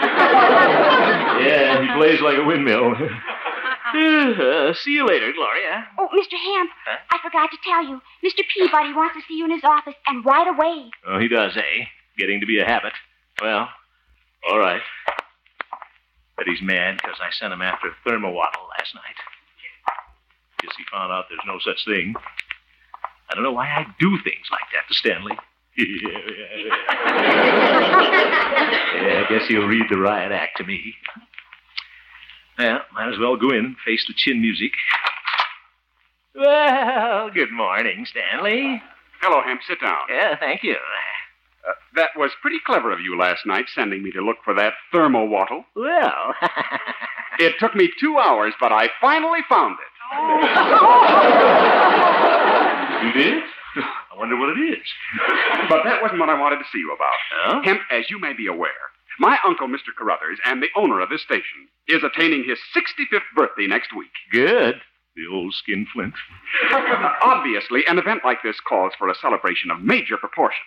Yeah, he plays like a windmill. uh, see you later, Gloria. Oh, Mister Hamp, huh? I forgot to tell you. Mister Peabody wants to see you in his office, and right away. Oh, he does, eh? Getting to be a habit. Well, all right. But he's mad because I sent him after thermowaddle last night. Guess he found out there's no such thing. I don't know why I do things like that to Stanley. yeah, yeah, yeah. yeah, I guess he'll read the riot act to me. Well, might as well go in, face the chin music. Well, good morning, Stanley. Hello, Hemp. Sit down. Yeah, thank you. Uh, that was pretty clever of you last night, sending me to look for that thermowaddle. Well. It took me two hours, but I finally found it. Oh. You did? I wonder what it is. But that wasn't what I wanted to see you about. Huh? Hemp, as you may be aware, my uncle, Mister Carruthers, and the owner of this station, is attaining his sixty-fifth birthday next week. Good. The old skinflint. Obviously, an event like this calls for a celebration of major proportions.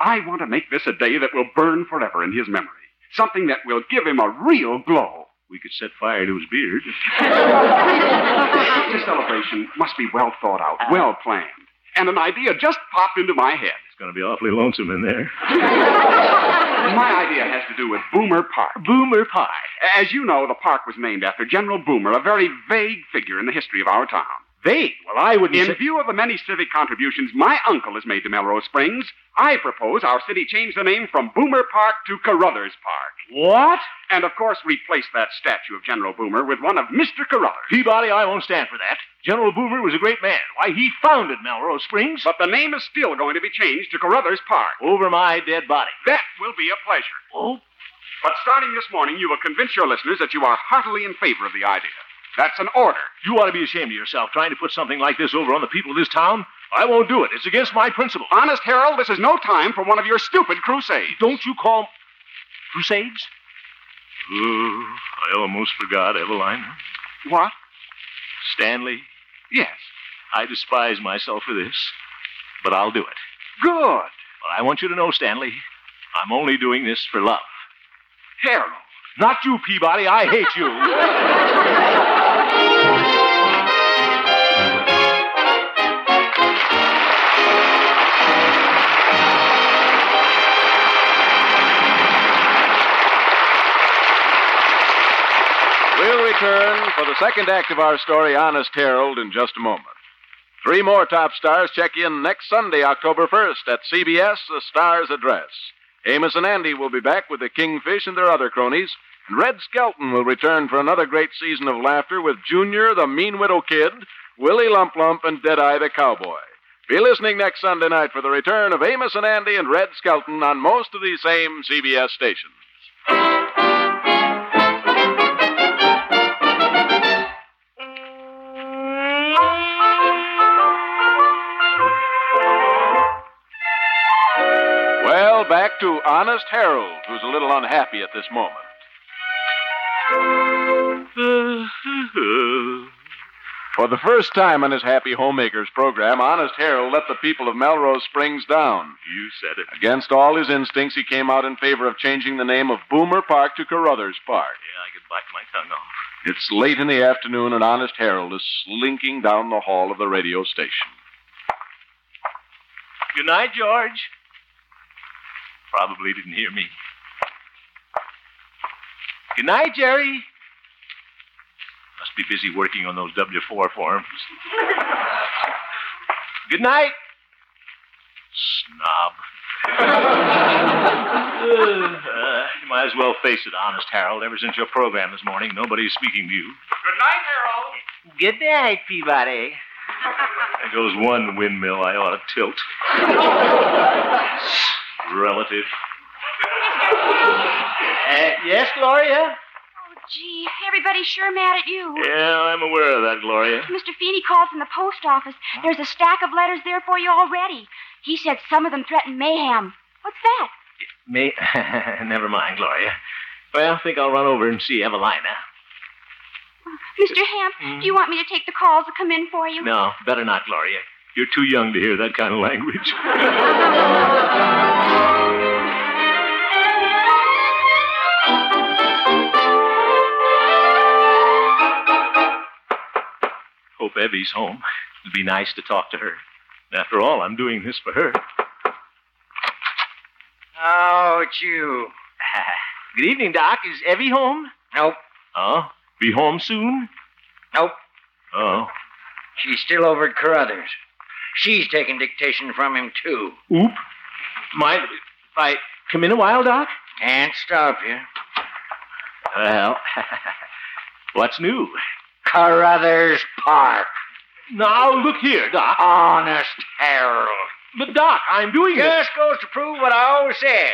I want to make this a day that will burn forever in his memory. Something that will give him a real glow. We could set fire to his beard. This celebration must be well thought out, well planned. And an idea just popped into my head. It's going to be awfully lonesome in there. My idea has to do with Boomer Park. Boomer Park. As you know, the park was named after General Boomer, a very vague figure in the history of our town. Vague? Well, I wouldn't In say... view of the many civic contributions my uncle has made to Melrose Springs, I propose our city change the name from Boomer Park to Carruthers Park. What? And, of course, replace that statue of General Boomer with one of Mister Carruthers. Peabody, I won't stand for that. General Boomer was a great man. Why, he founded Melrose Springs. But the name is still going to be changed to Carruthers Park. Over my dead body. That will be a pleasure. Oh. But starting this morning, you will convince your listeners that you are heartily in favor of the idea. That's an order. You ought to be ashamed of yourself trying to put something like this over on the people of this town. I won't do it. It's against my principles. Honest, Harold, this is no time for one of your stupid crusades. Don't you call... crusades? Oh, I almost forgot, Evelina. What? Stanley? Yes. I despise myself for this, but I'll do it. Good. But I want you to know, Stanley, I'm only doing this for love. Harold. Not you, Peabody. I hate you. Return for the second act of our story, Honest Harold, in just a moment. Three more top stars check in next Sunday, October first, at C B S, The Star's Address. Amos and Andy will be back with the Kingfish and their other cronies, and Red Skelton will return for another great season of laughter with Junior, the Mean Widow Kid, Willie Lump Lump, and Deadeye the Cowboy. Be listening next Sunday night for the return of Amos and Andy and Red Skelton on most of these same C B S stations. Back to Honest Harold, who's a little unhappy at this moment. For For the first time on his Happy Homemakers program, Honest Harold let the people of Melrose Springs down. You said it. Against all his instincts, he came out in favor of changing the name of Boomer Park to Carruthers Park. Yeah, I could bite my tongue off. It's late in the afternoon, and Honest Harold is slinking down the hall of the radio station. Good night, George. Probably didn't hear me. Good night, Jerry. Must be busy working on those W four forms. Good night. Snob. uh, you might as well face it, Honest Harold. Ever since your program this morning, nobody's speaking to you. Good night, Harold. Good night, Peabody. There goes one windmill I ought to tilt. Relative. Uh, yes, Gloria? Gee, everybody's sure mad at you. Yeah, I'm aware of that, Gloria. Mister Feeney called from the post office. There's a stack of letters there for you already. He said some of them threaten mayhem. What's that? May... Never mind, Gloria. Well, I think I'll run over and see Evelina. Mister Hamp, mm-hmm. do you want me to take the calls that come in for you? No, better not, Gloria. You're too young to hear that kind of language. Hope Evie's home. It'd be nice to talk to her. After all, I'm doing this for her. Oh, it's you. Good evening, Doc. Is Evie home? Nope. Oh? Be home soon? Nope. Oh. She's still over at Carruthers. She's taking dictation from him, too. Oop. Mind if I come in a while, Doc? Can't stop you. Well, what's new? Carruthers Park. Now, look here, Doc. Honest Harold. But, Doc, I'm doing this. Just goes to prove what I always said.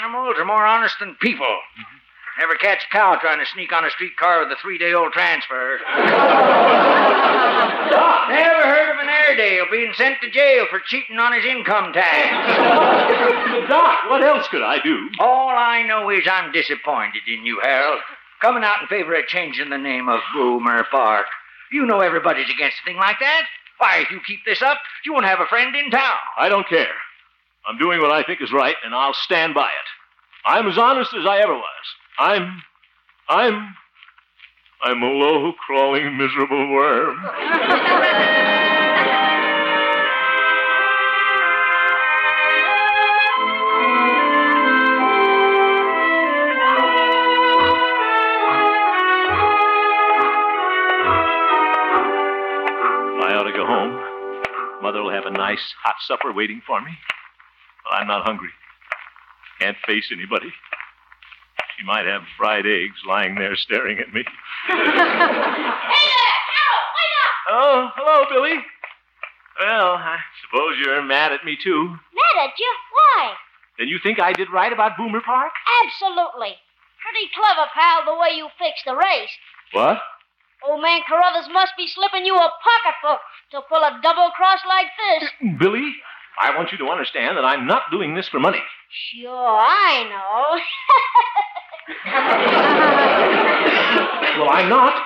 Animals are more honest than people. Mm-hmm. Never catch a cow trying to sneak on a streetcar with a three-day-old transfer. Doc. Never heard of an Airedale being sent to jail for cheating on his income tax. Doc, what else could I do? All I know is I'm disappointed in you, Harold. Coming out in favor of changing the name of Boomer Park. You know everybody's against a thing like that. Why, if you keep this up, you won't have a friend in town. I don't care. I'm doing what I think is right, and I'll stand by it. I'm as honest as I ever was. I'm... I'm... I'm a low, crawling, miserable worm. Mother will have a nice hot supper waiting for me. Well, I'm not hungry. Can't face anybody. She might have fried eggs lying there staring at me. Hey there! Harold, wait up! Oh, hello, Billy. Well, I suppose you're mad at me, too. Mad at you? Why? Then you think I did right about Boomer Park? Absolutely. Pretty clever, pal, the way you fixed the race. What? Old man Carruthers must be slipping you a pocketbook to pull a double cross like this. Billy, I want you to understand that I'm not doing this for money. Sure, I know. Well, I'm not.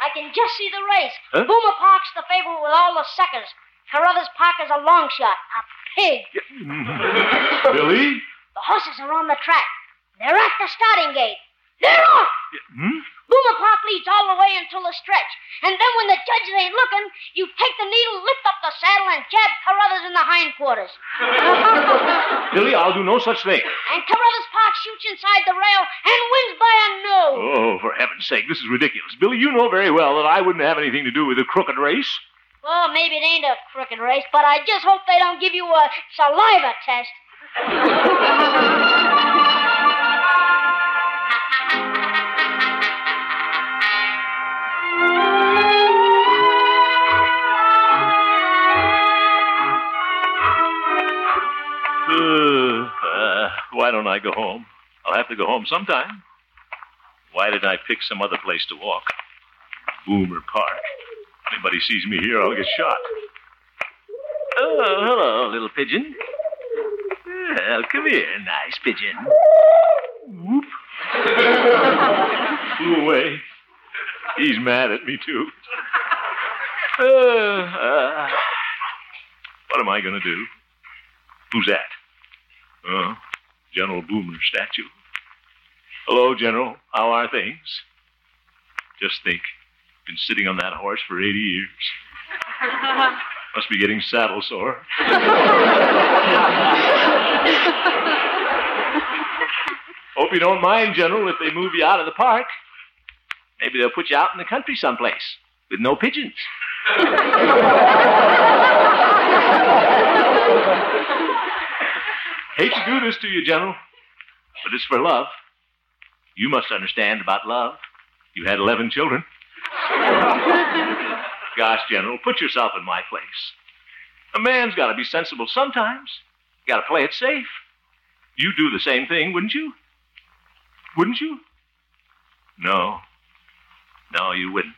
I can just see the race. Huh? Boomer Park's the favorite with all the suckers. Carruthers Park is a long shot, a pig. Billy? The horses are on the track. They're at the starting gate. They're off! Hmm? Boomer Park leads all the way until the stretch. And then when the judges ain't looking, you take the needle, lift up the saddle, and jab Carruthers in the hindquarters. Billy, I'll do no such thing. And Carruthers Park shoots inside the rail and wins by a nose. Oh, for heaven's sake, this is ridiculous. Billy, you know very well that I wouldn't have anything to do with a crooked race. Well, maybe it ain't a crooked race, but I just hope they don't give you a saliva test. Why don't I go home? I'll have to go home sometime. Why didn't I pick some other place to walk? Boomer Park. If anybody sees me here, I'll get shot. Oh, hello, little pigeon. Well, come here, nice pigeon. Whoop. Flew away. He's mad at me, too. Uh, uh, what am I going to do? Who's that? Oh, General Boomer statue. Hello, General. How are things? Just think. Been sitting on that horse for eighty years. Must be getting saddle sore. Hope you don't mind, General, if they move you out of the park. Maybe they'll put you out in the country someplace with no pigeons. Hate to do this to you, General, but it's for love. You must understand about love. You had eleven children. Gosh, General, put yourself in my place. A man's got to be sensible sometimes. Got to play it safe. You do the same thing, wouldn't you? Wouldn't you? No. No, you wouldn't.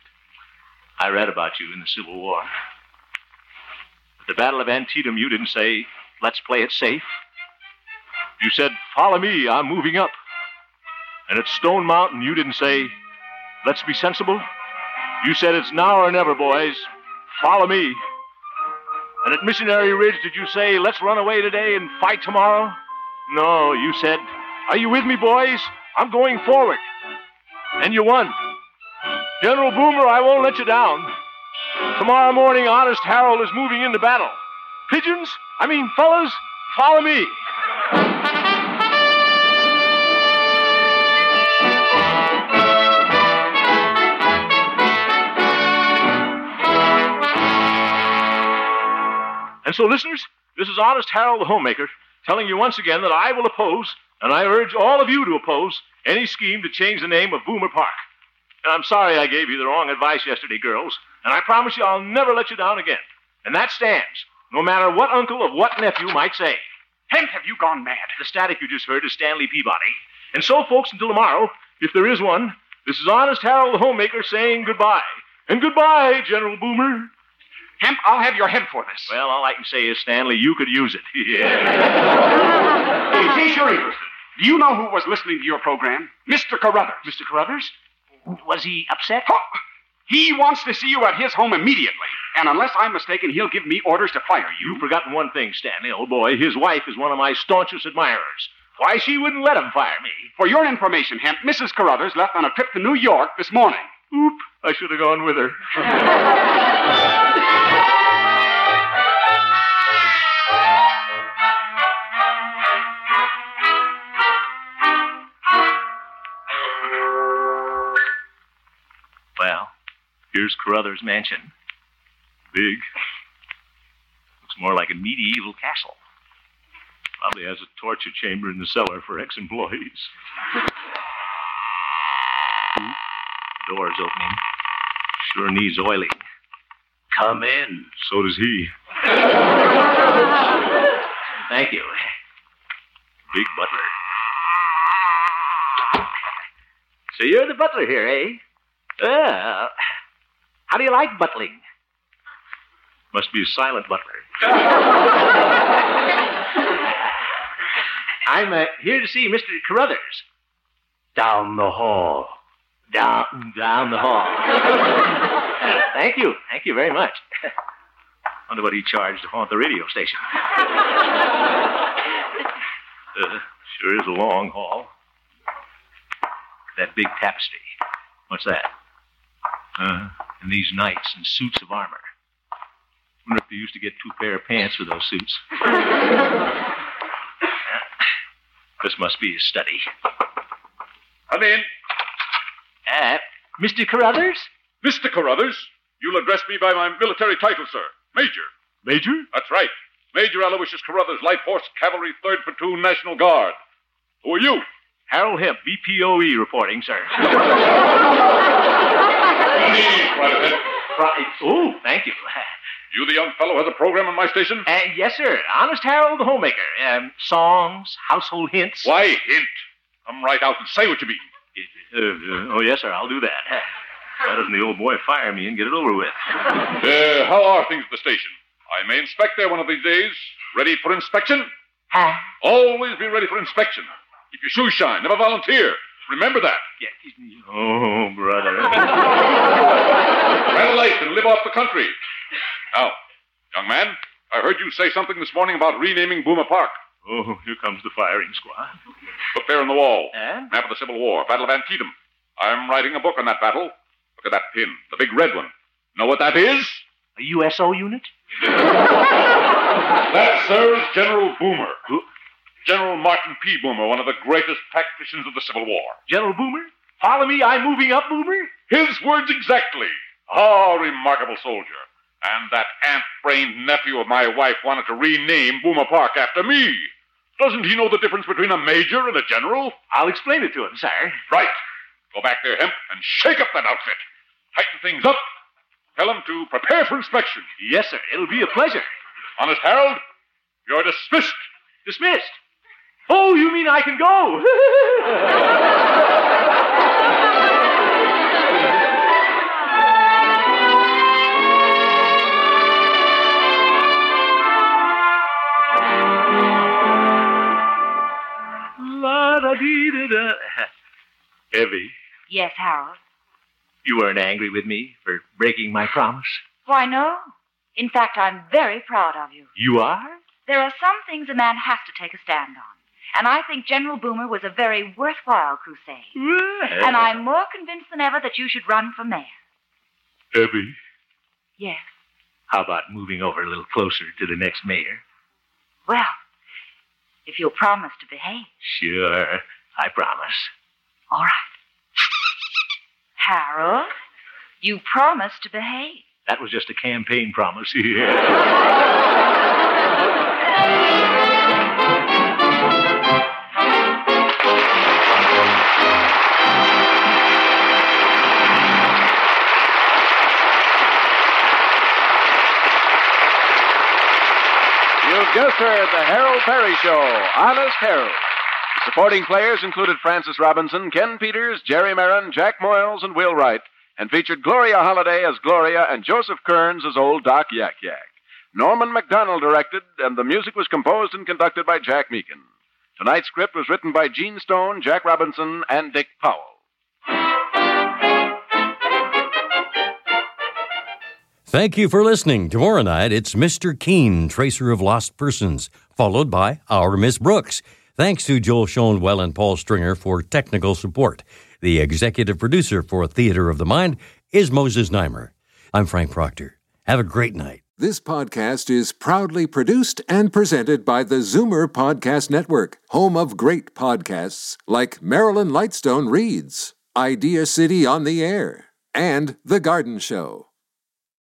I read about you in the Civil War. At the Battle of Antietam, you didn't say, let's play it safe. You said, follow me, I'm moving up. And at Stone Mountain, you didn't say, let's be sensible. You said, it's now or never, boys. Follow me. And at Missionary Ridge, did you say, let's run away today and fight tomorrow? No, you said, are you with me, boys? I'm going forward. And you won. General Boomer, I won't let you down. Tomorrow morning, Honest Harold is moving into battle. Pigeons, I mean, fellas, follow me. And so, listeners, this is Honest Harold the Homemaker telling you once again that I will oppose, and I urge all of you to oppose, any scheme to change the name of Boomer Park. And I'm sorry I gave you the wrong advice yesterday, girls, and I promise you I'll never let you down again. And that stands, no matter what uncle or what nephew might say. Hemp, have you gone mad? The static you just heard is Stanley Peabody. And so, folks, until tomorrow, if there is one, this is Honest Harold the Homemaker saying goodbye. And goodbye, General Boomer. Hemp, I'll have your head for this. Well, all I can say is, Stanley, you could use it. Yeah. Hey, Mister Everson, do you know who was listening to your program? Mister Carruthers. Mister Carruthers? Was he upset? Oh, he wants to see you at his home immediately. And unless I'm mistaken, he'll give me orders to fire you. You've forgotten one thing, Stanley, old boy. His wife is one of my staunchest admirers. Why, she wouldn't let him fire me. For your information, Hemp, Missus Carruthers left on a trip to New York this morning. Oop, I should have gone with her. Well, here's Carruthers' mansion. Big. Looks more like a medieval castle. Probably has a torture chamber in the cellar for ex-employees. Door's opening. Sure needs oiling. Come in. So does he. Thank you. Big butler. So you're the butler here, eh? Well, how do you like butling? Must be a silent butler. I'm uh, here to see Mister Carruthers. Down the hall. Down, down the hall. Thank you. Thank you very much. Wonder what he charged to haunt the radio station. Uh, sure is a long hall. That big tapestry. What's that? Uh, and these knights in suits of armor. Wonder if they used to get two pair of pants for those suits. uh, this must be his study. Come in. Uh, Mister Carruthers? Mister Carruthers? You'll address me by my military title, sir. Major. Major? That's right. Major Aloysius Carruthers, Light Horse Cavalry, third Platoon, National Guard. Who are you? Harold Hemp, B P O E reporting, sir. Private. Oh, thank you. You, the young fellow, has a program on my station? Uh, yes, sir. Honest Harold the Homemaker. Um, songs, household hints. Why hint? Come right out and say what you mean. Uh, uh, oh, yes, sir, I'll do that. Why doesn't the old boy fire me and get it over with? Uh, how are things at the station? I may inspect there one of these days. Ready for inspection? Huh? Always be ready for inspection. Keep your shoes shine. Never volunteer. Remember that. Yeah. Oh, brother. Rent a life and live off the country. Now, young man, I heard you say something this morning about renaming Boomer Park. Oh, here comes the firing squad. Look there on the wall. Eh? Map of the Civil War, Battle of Antietam. I'm writing a book on that battle. Look at that pin, the big red one. Know what that is? A U S O unit? That serves General Boomer. Who? General Martin P. Boomer, one of the greatest tacticians of the Civil War. General Boomer? Follow me, I'm moving up, Boomer? His words exactly. Ah, oh, remarkable soldier. And that ant-brained nephew of my wife wanted to rename Boomer Park after me. Doesn't he know the difference between a major and a general? I'll explain it to him, sir. Right. Go back there, Hemp, and shake up that outfit. Tighten things up. Tell him to prepare for inspection. Yes, sir. It'll be a pleasure. Honest Harold, you're dismissed. Dismissed? Oh, you mean I can go? Evie. Yes, Harold. You weren't angry with me for breaking my promise? Why, no. In fact, I'm very proud of you. You are? There are some things a man has to take a stand on. And I think General Boomer was a very worthwhile crusade. Well. And I'm more convinced than ever that you should run for mayor. Evie? Yes? How about moving over a little closer to the next mayor? Well, if you'll promise to behave. Sure, I promise. All right. Harold, you promised to behave. That was just a campaign promise. You've just heard the Harold Perry Show, Honest Harold. Supporting players included Francis Robinson, Ken Peters, Jerry Marin, Jack Moyles, and Will Wright, and featured Gloria Holliday as Gloria and Joseph Kearns as old Doc Yak Yak. Norman MacDonald directed, and the music was composed and conducted by Jack Meakin. Tonight's script was written by Gene Stone, Jack Robinson, and Dick Powell. Thank you for listening. Tomorrow night, it's Mister Keene, Tracer of Lost Persons, followed by Our Miss Brooks. Thanks to Joel Schoenwell and Paul Stringer for technical support. The executive producer for Theater of the Mind is Moses Neimer. I'm Frank Proctor. Have a great night. This podcast is proudly produced and presented by the Zoomer Podcast Network, home of great podcasts like Marilyn Lightstone Reads, Idea City on the Air, and The Garden Show.